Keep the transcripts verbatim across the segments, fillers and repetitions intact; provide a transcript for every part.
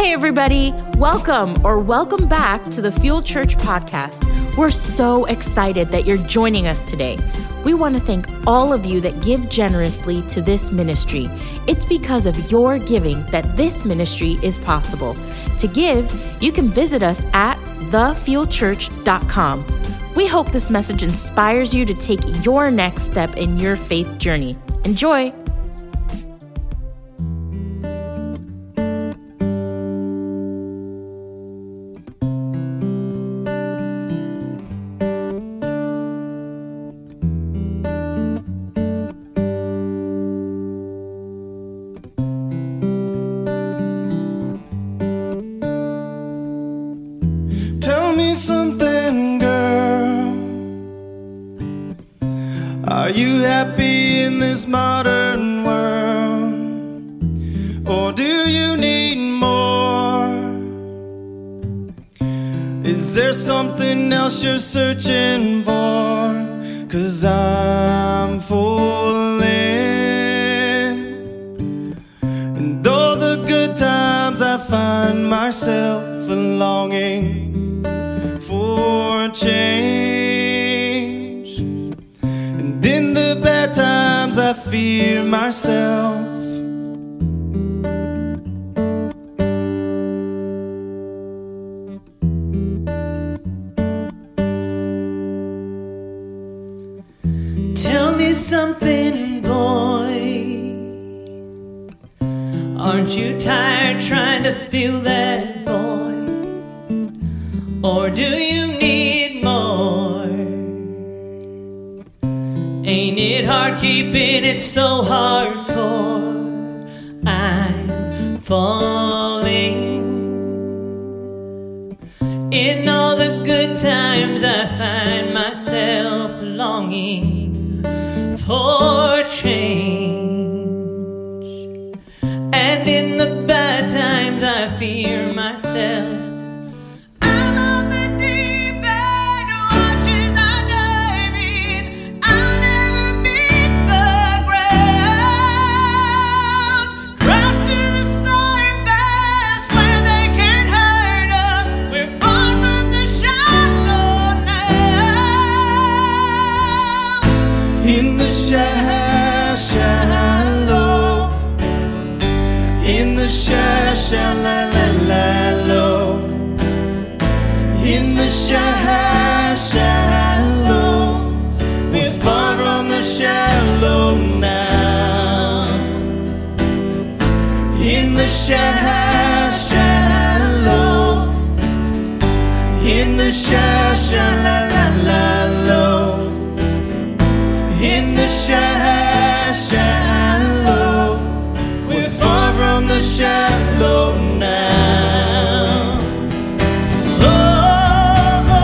Hey everybody, welcome or welcome back to the Fuel Church Podcast. We're so excited that you're joining us today. We want to thank all of you that give generously to this ministry. It's because of your giving that this ministry is possible. To give, you can visit us at the fuel church dot com. We hope this message inspires you to take your next step in your faith journey. Enjoy! Searching for, 'cause I'm falling, and all the good times I find myself longing for change, and in the bad times I fear myself. Something, boy, aren't you tired trying to fill that void? Or do you need more? Ain't it hard keeping it so hardcore? I'm falling, in all the good times I find myself longing for change, and in the bad times I fear myself. Shallow, in the shallow, in the shallow, we're far from the shallow now. In the shallow, in the shallow, in the shallow. Shallow, we're far from the shallow now. Oh, oh,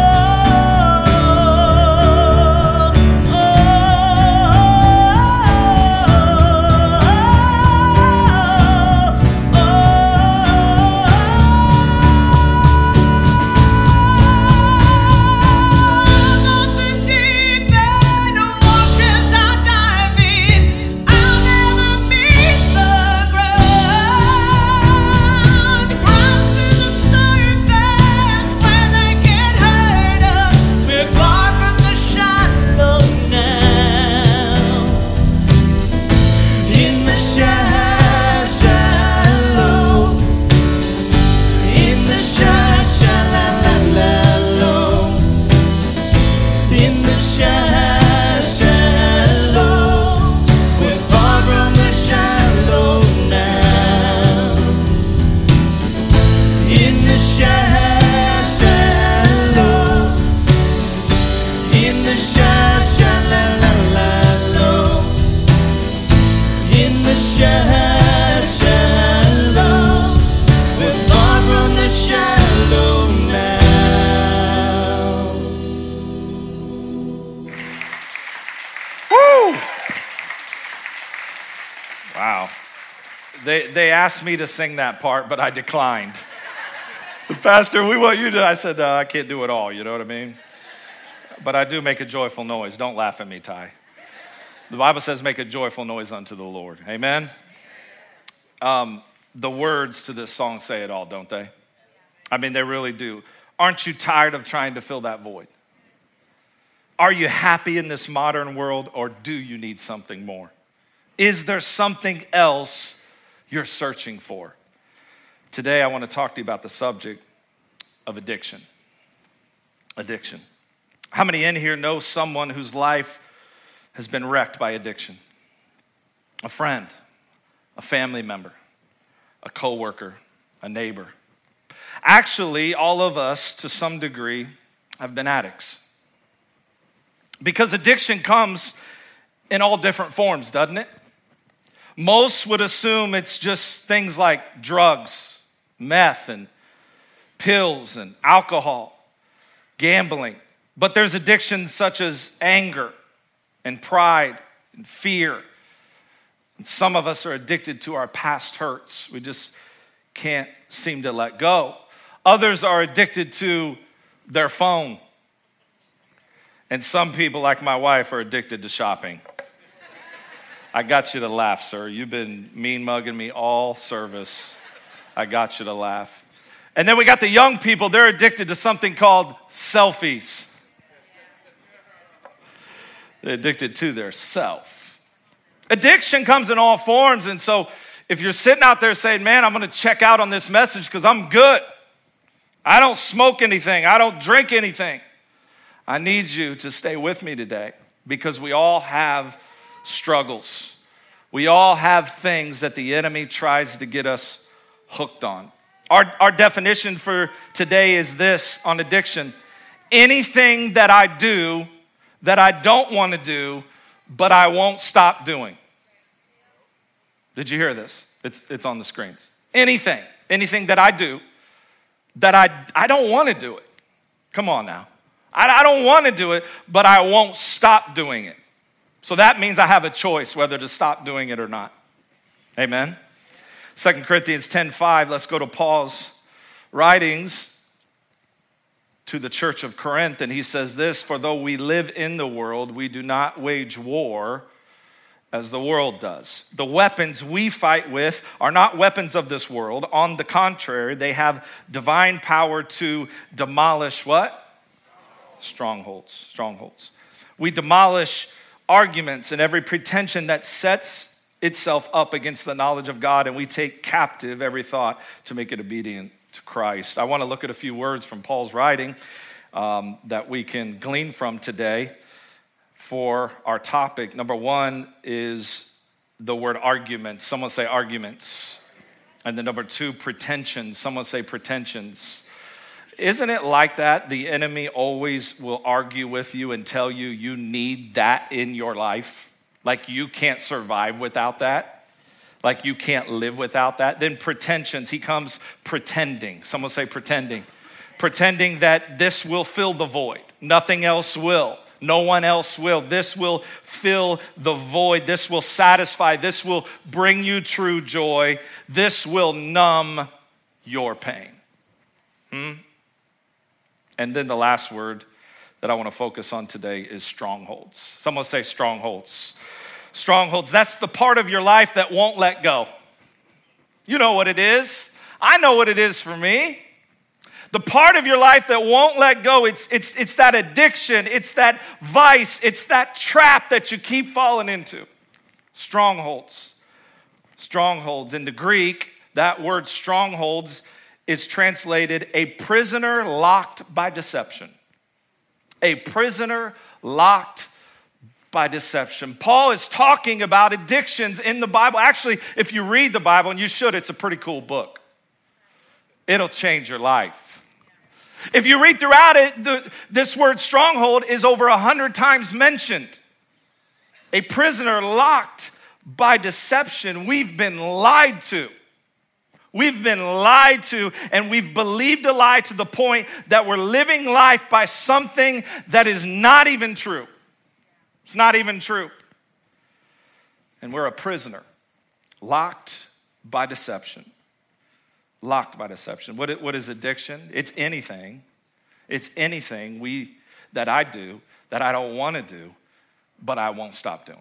oh, oh, oh, oh, oh. Not the deep end, watching that diving. They they asked me to sing that part, but I declined. Pastor, we want you to. I said, no, I can't do it all, you know what I mean? But I do make a joyful noise. Don't laugh at me, Ty. The Bible says make a joyful noise unto the Lord. Amen? Um, The words to this song say it all, don't they? I mean, they really do. Aren't you tired of trying to fill that void? Are you happy in this modern world, or do you need something more? Is there something else you're searching for? Today, I want to talk to you about the subject of addiction. Addiction. How many in here know someone whose life has been wrecked by addiction? A friend, a family member, a coworker, a neighbor. Actually, all of us, to some degree, have been addicts. Because addiction comes in all different forms, doesn't it? Most would assume it's just things like drugs, meth, and pills, and alcohol, gambling. But there's addictions such as anger, and pride, and fear. And some of us are addicted to our past hurts. We just can't seem to let go. Others are addicted to their phone. And some people, like my wife, are addicted to shopping. I got you to laugh, sir. You've been mean mugging me all service. I got you to laugh. And then we got the young people. They're addicted to something called selfies. They're addicted to their self. Addiction comes in all forms, and so if you're sitting out there saying, man, I'm going to check out on this message because I'm good. I don't smoke anything. I don't drink anything. I need you to stay with me today because we all have struggles. We all have things that the enemy tries to get us hooked on. Our, our definition for today is this on addiction. Anything that I do that I don't want to do, but I won't stop doing. Did you hear this? It's it's on the screens. Anything, anything that I do that I, I don't want to do it. Come on now. I, I don't want to do it, but I won't stop doing it. So that means I have a choice whether to stop doing it or not. Amen? Second Corinthians ten five, let's go to Paul's writings to the church of Corinth, and he says this, for though we live in the world, we do not wage war as the world does. The weapons we fight with are not weapons of this world. On the contrary, they have divine power to demolish what? Strongholds. Strongholds. We demolish arguments and every pretension that sets itself up against the knowledge of God, and we take captive every thought to make it obedient to Christ. I want to look at a few words from Paul's writing um, that we can glean from today for our topic. Number one is the word argument. Someone say arguments. And then number two, pretensions. Someone say pretensions. Isn't it like that? The enemy always will argue with you and tell you you need that in your life. Like you can't survive without that. Like you can't live without that. Then pretensions, he comes pretending. Someone say pretending. Pretending that this will fill the void. Nothing else will. No one else will. This will fill the void. This will satisfy. This will bring you true joy. This will numb your pain. Hmm? And then the last word that I want to focus on today is strongholds. Someone say strongholds. Strongholds, that's the part of your life that won't let go. You know what it is. I know what it is for me. The part of your life that won't let go, it's, it's, it's that addiction, it's that vice, it's that trap that you keep falling into. Strongholds. Strongholds. In the Greek, that word strongholds is translated a prisoner locked by deception. A prisoner locked by deception. Paul is talking about addictions in the Bible. Actually, if you read the Bible, and you should, it's a pretty cool book. It'll change your life. If you read throughout it, the, this word stronghold is over a hundred times mentioned. A prisoner locked by deception. We've been lied to. We've been lied to, and we've believed a lie to the point that we're living life by something that is not even true. It's not even true. And we're a prisoner, locked by deception. Locked by deception. What, what is addiction? It's anything. It's anything we that I do that I don't want to do, but I won't stop doing.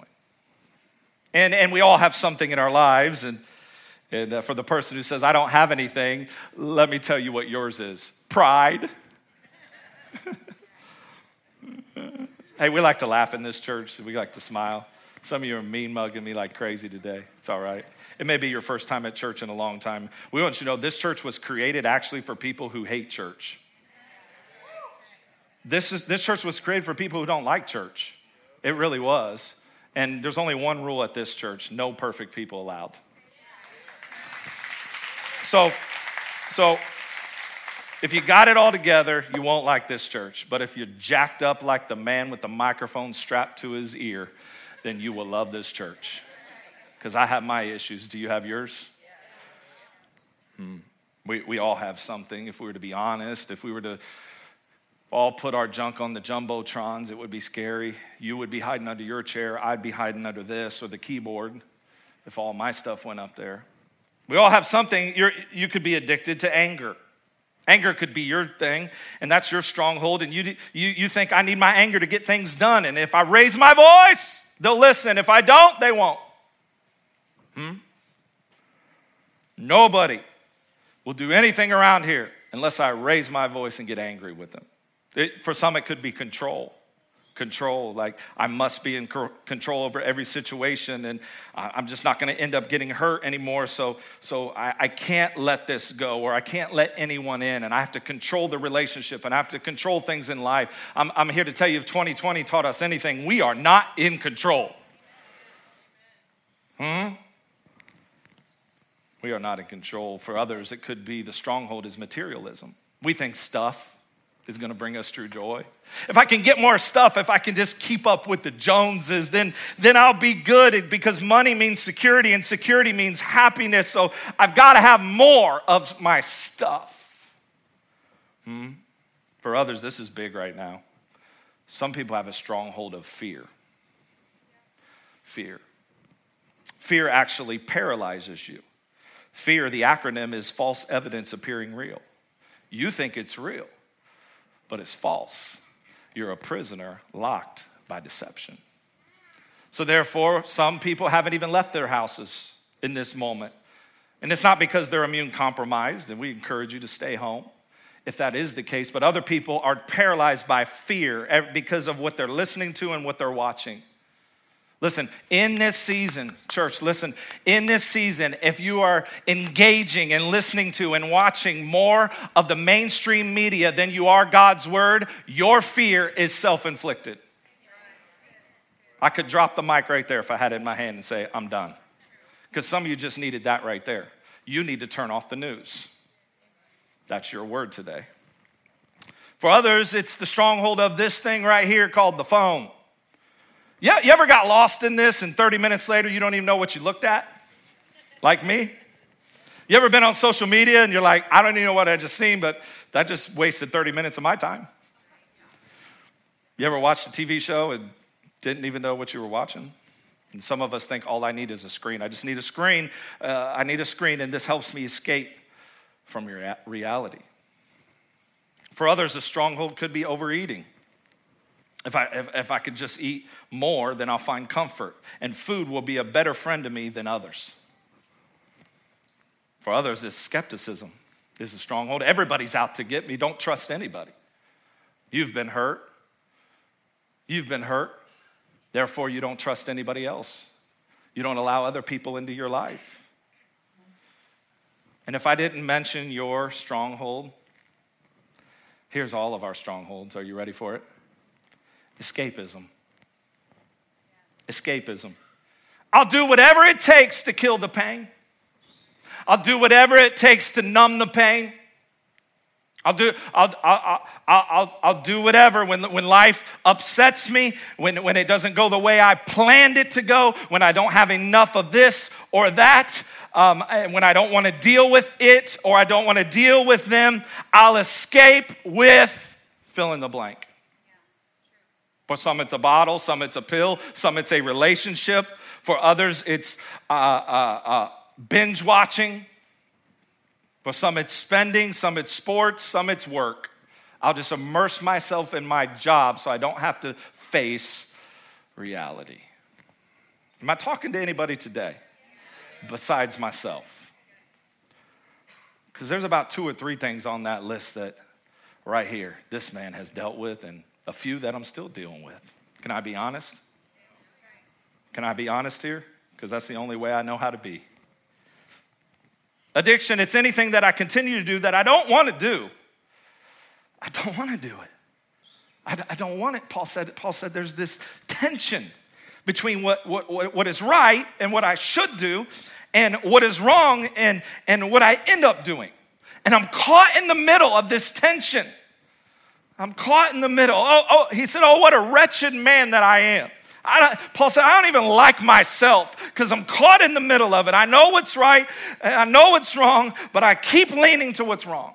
And, and we all have something in our lives, and And uh, for the person who says, I don't have anything, let me tell you what yours is. Pride. Hey, we like to laugh in this church. We like to smile. Some of you are mean mugging me like crazy today. It's all right. It may be your first time at church in a long time. We want you to know this church was created actually for people who hate church. This is this church was created for people who don't like church. It really was. And there's only one rule at this church: no perfect people allowed. So, so if you got it all together, you won't like this church. But if you're jacked up like the man with the microphone strapped to his ear, then you will love this church. Because I have my issues. Do you have yours? Hmm. We we all have something. If we were to be honest, if we were to all put our junk on the jumbotrons, it would be scary. You would be hiding under your chair. I'd be hiding under this or the keyboard if all my stuff went up there. We all have something. You're, you could be addicted to anger. Anger could be your thing, and that's your stronghold. And you, you, you think, I need my anger to get things done. And if I raise my voice, they'll listen. If I don't, they won't. Hmm? Nobody will do anything around here unless I raise my voice and get angry with them. It, for some, it could be control. Control, like I must be in control over every situation, and I'm just not going to end up getting hurt anymore, so so I, I can't let this go, or I can't let anyone in, and I have to control the relationship, and I have to control things in life. I'm, I'm here to tell you, if twenty twenty taught us anything, we are not in control. Hmm? We are not in control. For others, it could be the stronghold is materialism. We think stuff is going to bring us true joy. If I can get more stuff, if I can just keep up with the Joneses, then, then I'll be good, because money means security and security means happiness. So I've got to have more of my stuff. Hmm? For others, this is big right now. Some people have a stronghold of fear. Fear. Fear actually paralyzes you. Fear, the acronym is false evidence appearing real. You think it's real, but it's false. You're a prisoner locked by deception. So therefore, some people haven't even left their houses in this moment. And it's not because they're immune compromised, and we encourage you to stay home if that is the case. But other people are paralyzed by fear because of what they're listening to and what they're watching. Listen, in this season, church, listen, in this season, if you are engaging and listening to and watching more of the mainstream media than you are God's word, your fear is self-inflicted. I could drop the mic right there if I had it in my hand and say, I'm done. Because some of you just needed that right there. You need to turn off the news. That's your word today. For others, it's the stronghold of this thing right here called the phone. Yeah, you ever got lost in this and thirty minutes later you don't even know what you looked at? Like me? You ever been on social media and you're like, I don't even know what I just seen, but that just wasted thirty minutes of my time. You ever watched a T V show and didn't even know what you were watching? And some of us think all I need is a screen. I just need a screen. Uh, I need a screen, and this helps me escape from your reality. For others, a stronghold could be overeating. If I if, if I could just eat more, then I'll find comfort. And food will be a better friend to me than others. For others, it's skepticism is a stronghold. Everybody's out to get me. Don't trust anybody. You've been hurt. You've been hurt. Therefore, you don't trust anybody else. You don't allow other people into your life. And if I didn't mention your stronghold, here's all of our strongholds. Are you ready for it? Escapism. Escapism. I'll do whatever it takes to kill the pain. I'll do whatever it takes to numb the pain. I'll do. I'll. I'll. I'll. I'll, I'll do whatever when when life upsets me, when when it doesn't go the way I planned it to go, when I don't have enough of this or that, um, when I don't want to deal with it or I don't want to deal with them. I'll escape with fill in the blank. For some, it's a bottle. Some, it's a pill. Some, it's a relationship. For others, it's uh, uh, uh, binge watching. For some, it's spending. Some, it's sports. Some, it's work. I'll just immerse myself in my job so I don't have to face reality. Am I talking to anybody today besides myself? Because there's about two or three things on that list that right here, this man has dealt with, and a few that I'm still dealing with. Can I be honest? Can I be honest here? Because that's the only way I know how to be. Addiction, it's anything that I continue to do that I don't want to do. I don't want to do it. I, I don't want it. Paul said, Paul said there's this tension between what, what, what is right and what I should do and what is wrong and, and what I end up doing. And I'm caught in the middle of this tension. I'm caught in the middle. Oh, oh, he said, oh, what a wretched man that I am. I don't, Paul said, I don't even like myself because I'm caught in the middle of it. I know what's right, I know what's wrong, but I keep leaning to what's wrong.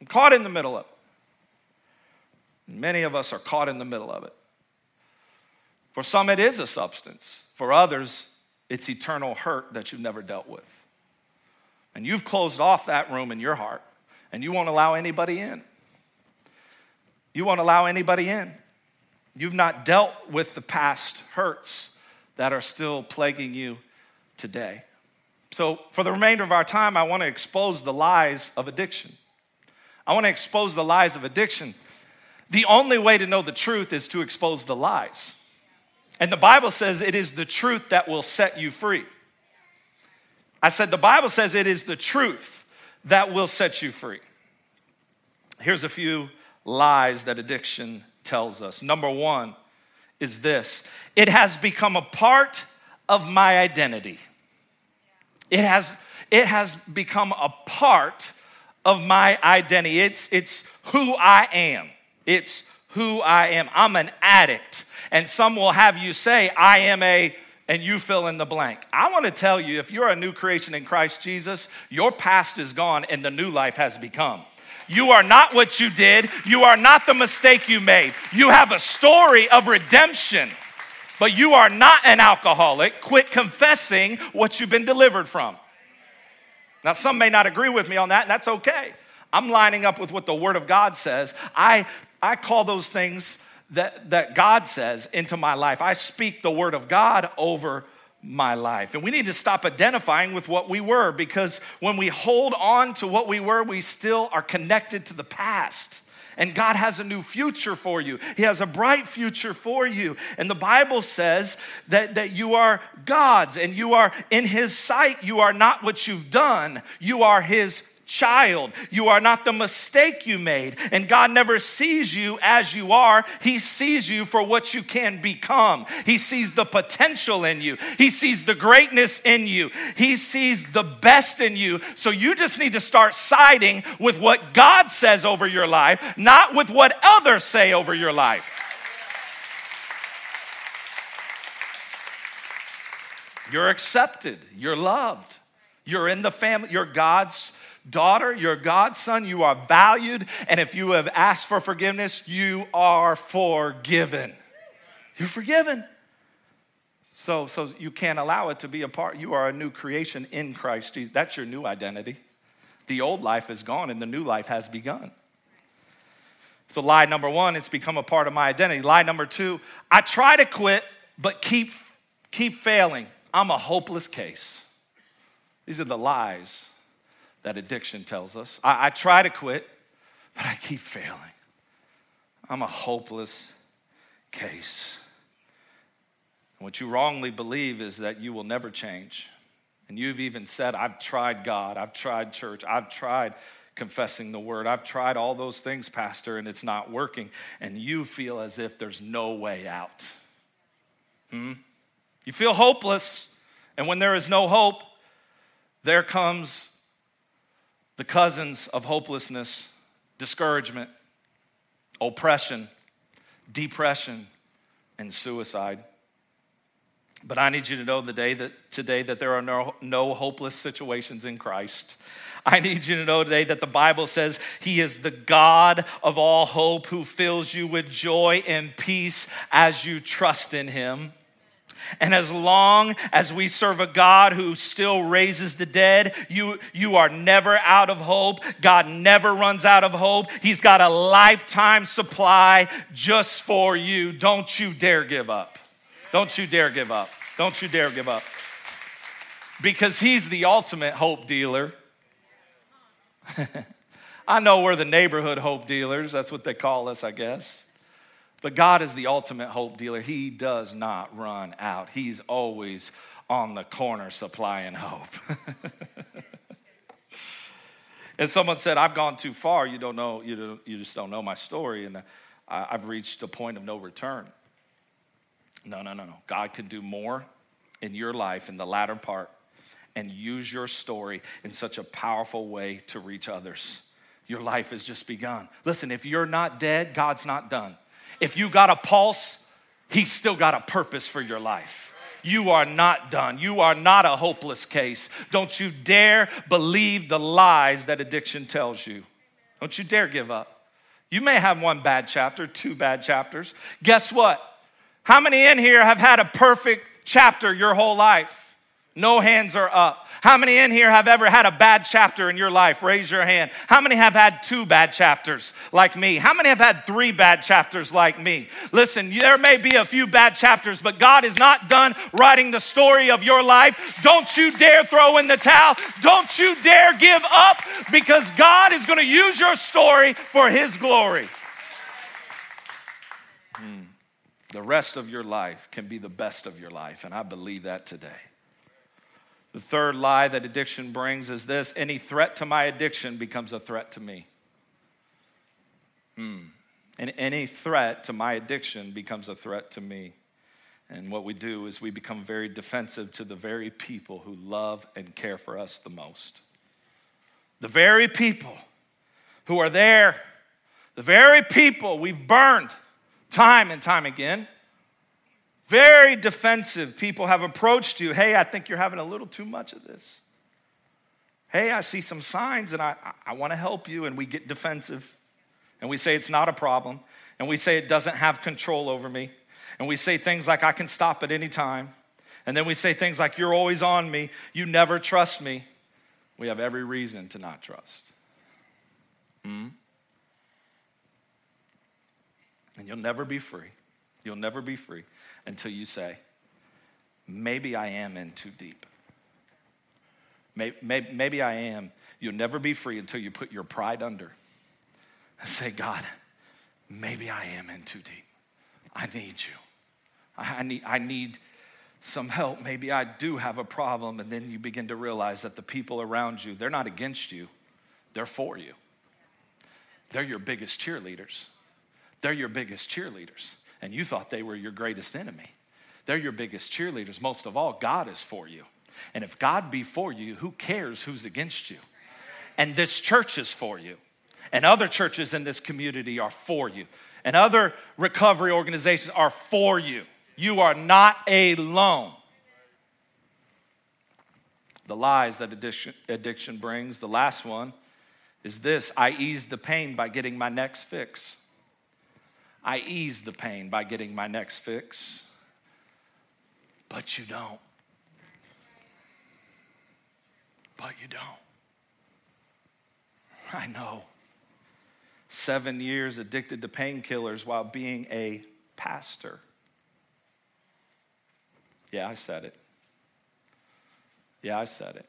I'm caught in the middle of it. Many of us are caught in the middle of it. For some, it is a substance. For others, it's eternal hurt that you've never dealt with. And you've closed off that room in your heart, and you won't allow anybody in. You won't allow anybody in. You've not dealt with the past hurts that are still plaguing you today. So for the remainder of our time, I want to expose the lies of addiction. I want to expose the lies of addiction. The only way to know the truth is to expose the lies. And the Bible says it is the truth that will set you free. I said the Bible says it is the truth that will set you free. Here's a few lies that addiction tells us. Number one is this: it has become a part of my identity. It has, it has become a part of my identity. It's, it's who I am. It's who I am. I'm an addict. And some will have you say, I am a, and you fill in the blank. I want to tell you, if you're a new creation in Christ Jesus, your past is gone and the new life has become. You are not what you did. You are not the mistake you made. You have a story of redemption, but you are not an alcoholic. Quit confessing what you've been delivered from. Now, some may not agree with me on that, and that's okay. I'm lining up with what the Word of God says. I, I call those things that, that God says into my life. I speak the Word of God over my life. And we need to stop identifying with what we were, because when we hold on to what we were, we still are connected to the past. And God has a new future for you. He has a bright future for you. And the Bible says that, that you are God's and you are in His sight. You are not what you've done. You are His child. You are not the mistake you made. And God never sees you as you are. He sees you for what you can become. He sees the potential in you. He sees the greatness in you. He sees the best in you. So you just need to start siding with what God says over your life, not with what others say over your life. You're accepted. You're loved. You're in the family. You're God's daughter, your godson, you are valued, and if you have asked for forgiveness, you are forgiven. You're forgiven. So, so you can't allow it to be a part. You are a new creation in Christ Jesus. That's your new identity. The old life is gone, and the new life has begun. So lie number one, it's become a part of my identity. Lie number two, I try to quit, but keep keep failing. I'm a hopeless case. These are the lies that addiction tells us. I, I try to quit, but I keep failing. I'm a hopeless case. And what you wrongly believe is that you will never change. And you've even said, I've tried God, I've tried church, I've tried confessing the word, I've tried all those things, Pastor, and it's not working. And you feel as if there's no way out. Hmm? You feel hopeless, and when there is no hope, there comes the cousins of hopelessness, discouragement, oppression, depression, and suicide. But I need you to know the day that today that there are no, no hopeless situations in Christ. I need you to know today that the Bible says He is the God of all hope, who fills you with joy and peace as you trust in Him. And as long as we serve a God who still raises the dead, you, you are never out of hope. God never runs out of hope. He's got a lifetime supply just for you. Don't you dare give up. Don't you dare give up. Don't you dare give up. Because He's the ultimate hope dealer. I know we're the neighborhood hope dealers. That's what they call us, I guess. But God is the ultimate hope dealer. He does not run out. He's always on the corner supplying hope. And someone said, I've gone too far. You don't know, you don't, you just don't know my story. And I've reached a point of no return. No, no, no, no. God can do more in your life in the latter part and use your story in such a powerful way to reach others. Your life has just begun. Listen, if you're not dead, God's not done. If you got a pulse, he's still got a purpose for your life. You are not done. You are not a hopeless case. Don't you dare believe the lies that addiction tells you. Don't you dare give up. You may have one bad chapter, two bad chapters. Guess what? How many in here have had a perfect chapter your whole life? No hands are up. How many in here have ever had a bad chapter in your life? Raise your hand. How many have had two bad chapters like me? How many have had three bad chapters like me? Listen, there may be a few bad chapters, but God is not done writing the story of your life. Don't you dare throw in the towel. Don't you dare give up, because God is going to use your story for his glory. Hmm. The rest of your life can be the best of your life, and I believe that today. The third lie that addiction brings is this: any threat to my addiction becomes a threat to me. Hmm. And any threat to my addiction becomes a threat to me. And what we do is we become very defensive to the very people who love and care for us the most. The very people who are there, the very people we've burned time and time again. Very defensive people have approached you. Hey, I think you're having a little too much of this. Hey, I see some signs and I, I want to help you. And we get defensive and we say it's not a problem. And we say it doesn't have control over me. And we say things like I can stop at any time. And then we say things like you're always on me. You never trust me. We have every reason to not trust. Hmm? And you'll never be free. You'll never be free until you say, maybe I am in too deep. Maybe, maybe, maybe I am. You'll never be free until you put your pride under and say, God, maybe I am in too deep. I need you. I need, I need some help. Maybe I do have a problem. And then you begin to realize that the people around you, they're not against you. They're for you. They're your biggest cheerleaders. They're your biggest cheerleaders. And you thought they were your greatest enemy. They're your biggest cheerleaders. Most of all, God is for you. And if God be for you, who cares who's against you? And this church is for you. And other churches in this community are for you. And other recovery organizations are for you. You are not alone. The lies that addiction, addiction brings. The last one is this: I ease the pain by getting my next fix. I ease the pain by getting my next fix, but you don't. But you don't. I know. Seven years addicted to painkillers while being a pastor. Yeah, I said it. Yeah, I said it.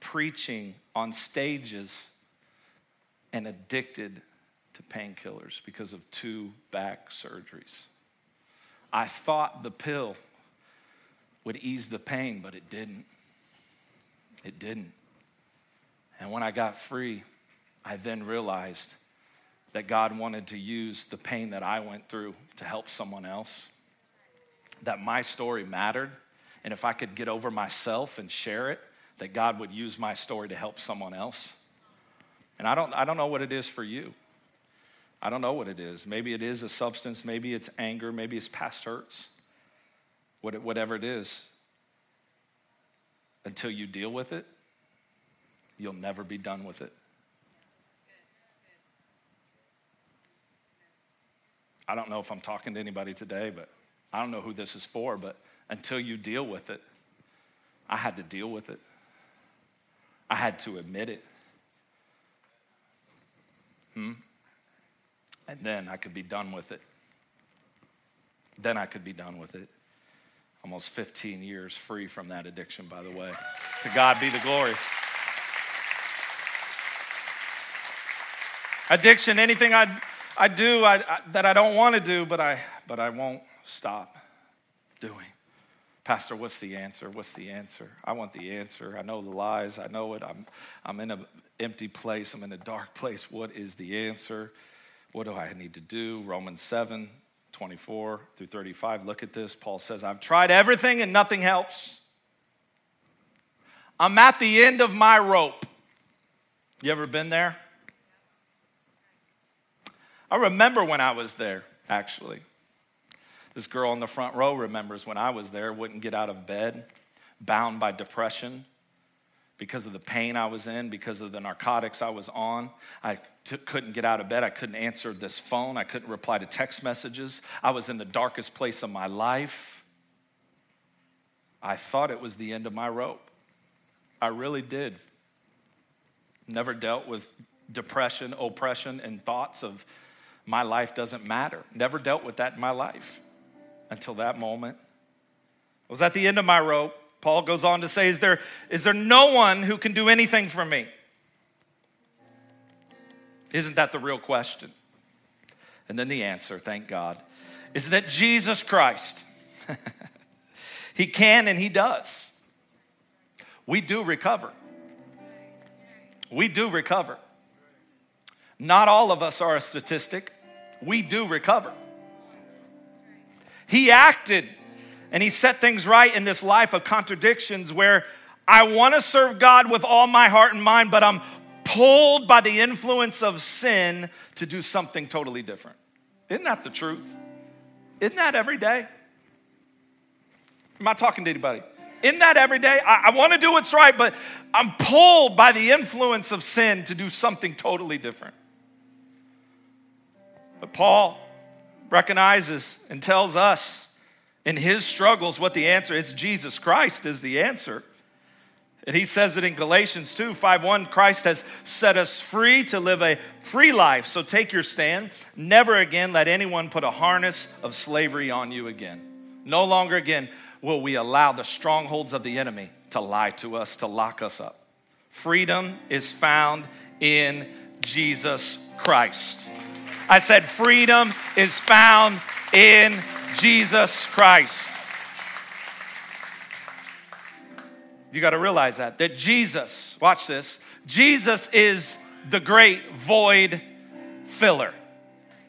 Preaching on stages and addicted to painkillers because of two back surgeries. I thought the pill would ease the pain, but it didn't. It didn't. And when I got free, I then realized that God wanted to use the pain that I went through to help someone else, that my story mattered, and if I could get over myself and share it, that God would use my story to help someone else. And I don't, I don't know what it is for you. I don't know what it is. Maybe it is a substance. Maybe it's anger. Maybe it's past hurts. Whatever it is, until you deal with it, you'll never be done with it. I don't know if I'm talking to anybody today, but I don't know who this is for, but until you deal with it, I had to deal with it. I had to admit it. Hmm? And then I could be done with it. Then I could be done with it. Almost fifteen years free from that addiction, by the way. To God be the glory. Addiction, anything I I do I, I, that I don't want to do, but I but I won't stop doing. Pastor, what's the answer? What's the answer? I want the answer. I know the lies. I know it. I'm I'm in an empty place. I'm in a dark place. What is the answer? What do I need to do? Romans seven, twenty-four through thirty-five. Look at this. Paul says, I've tried everything and nothing helps. I'm at the end of my rope. You ever been there? I remember when I was there, actually. This girl in the front row remembers when I was there, wouldn't get out of bed, bound by depression because of the pain I was in, because of the narcotics I was on. I t- couldn't get out of bed. I couldn't answer this phone. I couldn't reply to text messages. I was in the darkest place of my life. I thought it was the end of my rope. I really did. Never dealt with depression, oppression, and thoughts of my life doesn't matter. Never dealt with that in my life. Until that moment. I was at the end of my rope. Paul goes on to say, is there, is there no one who can do anything for me? Isn't that the real question? And then the answer, thank God, is that Jesus Christ, he can and he does. We do recover. We do recover. Not all of us are a statistic. We do recover. He acted and he set things right in this life of contradictions where I want to serve God with all my heart and mind, but I'm pulled by the influence of sin to do something totally different. Isn't that the truth? Isn't that every day? Am I talking to anybody? Isn't that every day? I, I want to do what's right, but I'm pulled by the influence of sin to do something totally different. But Paul recognizes and tells us in his struggles what the answer is. Jesus Christ is the answer. And he says it in Galatians two, five, one, Christ has set us free to live a free life. So take your stand. Never again let anyone put a harness of slavery on you again. No longer again will we allow the strongholds of the enemy to lie to us, to lock us up. Freedom is found in Jesus Christ. I said, freedom is found in Jesus Christ. You got to realize that, that Jesus, watch this, Jesus is the great void filler.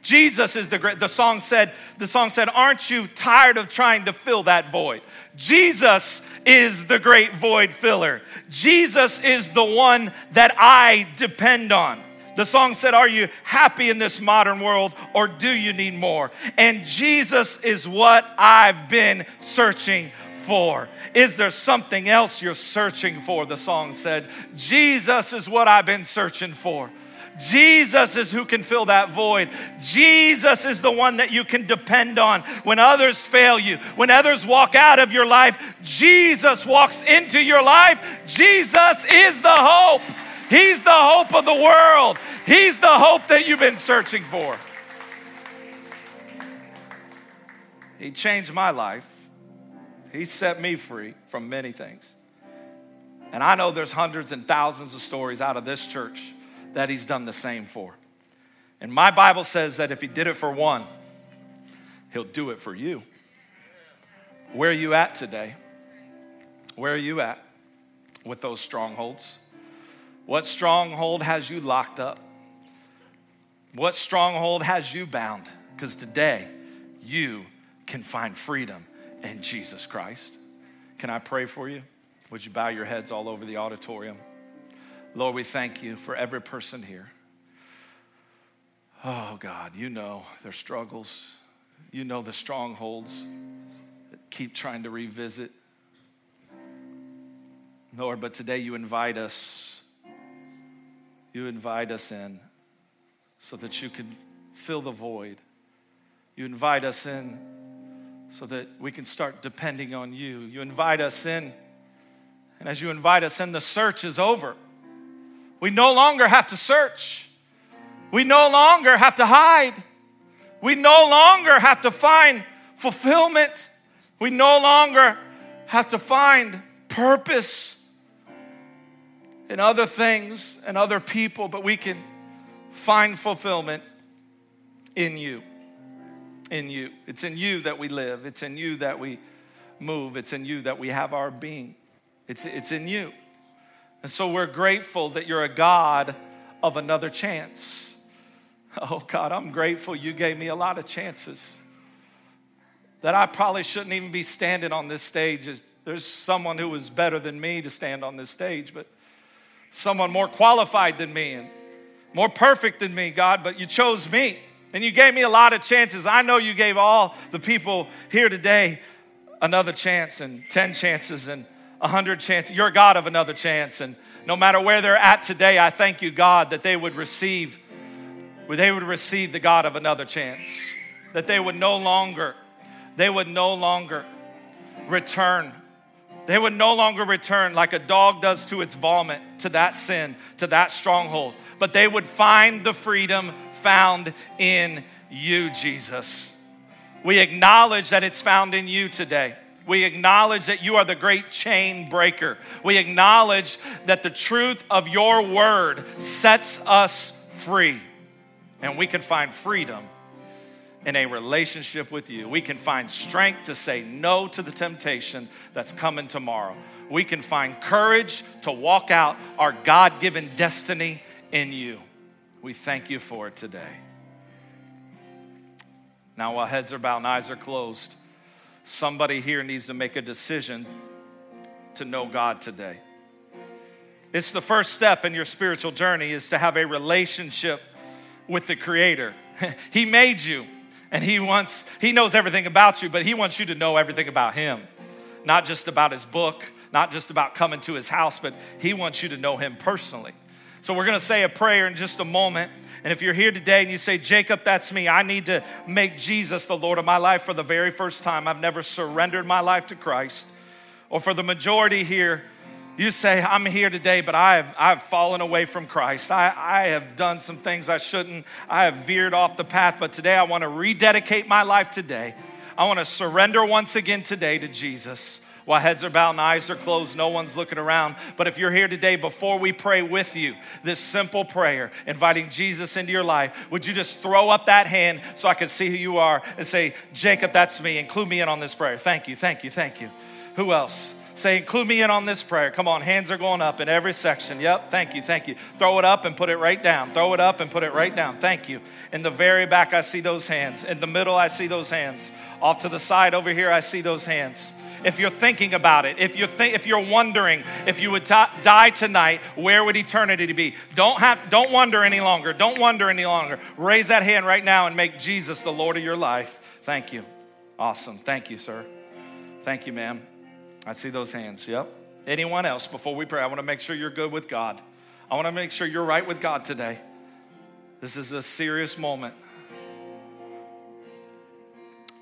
Jesus is the great, the song said, the song said, aren't you tired of trying to fill that void? Jesus is the great void filler. Jesus is the one that I depend on. The song said, are you happy in this modern world or do you need more? And Jesus is what I've been searching for. Is there something else you're searching for? The song said, Jesus is what I've been searching for. Jesus is who can fill that void. Jesus is the one that you can depend on. When others fail you, when others walk out of your life, Jesus walks into your life. Jesus is the hope. He's the hope of the world. He's the hope that you've been searching for. He changed my life. He set me free from many things. And I know there's hundreds and thousands of stories out of this church that he's done the same for. And my Bible says that if he did it for one, he'll do it for you. Where are you at today? Where are you at with those strongholds? What stronghold has you locked up? What stronghold has you bound? Because today you can find freedom in Jesus Christ. Can I pray for you? Would you bow your heads all over the auditorium? Lord, we thank you for every person here. Oh God, you know their struggles. You know the strongholds that keep trying to revisit. Lord, but today you invite us You invite us in so that you can fill the void. You invite us in so that we can start depending on you. You invite us in, and as you invite us in, the search is over. We no longer have to search. We no longer have to hide. We no longer have to find fulfillment. We no longer have to find purpose and other things and other people, but we can find fulfillment in you. In you. It's in you that we live. It's in you that we move. It's in you that we have our being. It's, it's in you. And so we're grateful that you're a God of another chance. Oh God, I'm grateful you gave me a lot of chances that I probably shouldn't even be standing on this stage. There's someone who was better than me to stand on this stage, but someone more qualified than me and more perfect than me, God, but you chose me and you gave me a lot of chances. I know you gave all the people here today another chance and ten chances and a hundred chances. You're a God of another chance. And no matter where they're at today, I thank you, God, that they would receive, they would receive the God of another chance, that they would no longer, they would no longer return. They would no longer return like a dog does to its vomit, to that sin, to that stronghold, but they would find the freedom found in you, Jesus. We acknowledge that it's found in you today. We acknowledge that you are the great chain breaker. We acknowledge that the truth of your word sets us free. And we can find freedom in a relationship with you. We can find strength to say no to the temptation that's coming tomorrow. We can find courage to walk out our God-given destiny in you. We thank you for it today. Now, while heads are bowed and eyes are closed, somebody here needs to make a decision to know God today. It's the first step in your spiritual journey is to have a relationship with the Creator. He made you and he wants, he knows everything about you, but he wants you to know everything about him. Not just about his book, not just about coming to his house, but he wants you to know him personally. So we're gonna say a prayer in just a moment. And if you're here today and you say, Jacob, that's me. I need to make Jesus the Lord of my life for the very first time. I've never surrendered my life to Christ. Or for the majority here, you say, I'm here today, but I have, I've fallen away from Christ. I, I have done some things I shouldn't. I have veered off the path, but today I want to rededicate my life today. I want to surrender once again today to Jesus. While heads are bowed and eyes are closed, no one's looking around. But if you're here today, before we pray with you, this simple prayer, inviting Jesus into your life, would you just throw up that hand so I can see who you are and say, Jacob, that's me. Include me in on this prayer. Thank you, thank you, thank you. Who else? Say, include me in on this prayer. Come on, hands are going up in every section. Yep, thank you, thank you. Throw it up and put it right down. Throw it up and put it right down. Thank you. In the very back, I see those hands. In the middle, I see those hands. Off to the side over here, I see those hands. If you're thinking about it, if you're th- if you're wondering if you would t- die tonight, where would eternity be? Don't have, don't wonder any longer. Don't wonder any longer. Raise that hand right now and make Jesus the Lord of your life. Thank you. Awesome. Thank you, sir. Thank you, ma'am. I see those hands. Yep. Anyone else before we pray? I want to make sure you're good with God. I want to make sure you're right with God today. This is a serious moment.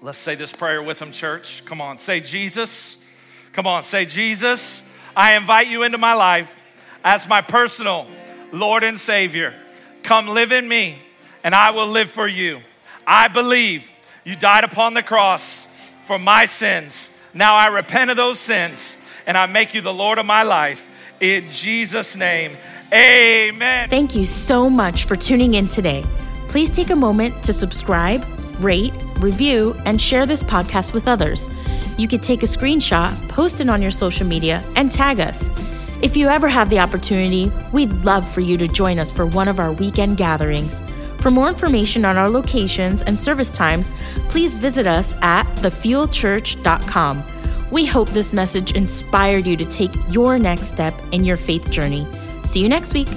Let's say this prayer with him, church. Come on, say Jesus. Come on, say Jesus. I invite you into my life as my personal Lord and Savior. Come live in me and I will live for you. I believe you died upon the cross for my sins. Now I repent of those sins and I make you the Lord of my life. In Jesus' name, amen. Thank you so much for tuning in today. Please take a moment to subscribe, rate, review, and share this podcast with others. You could take a screenshot, post it on your social media, and tag us. If you ever have the opportunity, we'd love for you to join us for one of our weekend gatherings. For more information on our locations and service times, please visit us at the fuel church dot com. We hope this message inspired you to take your next step in your faith journey. See you next week.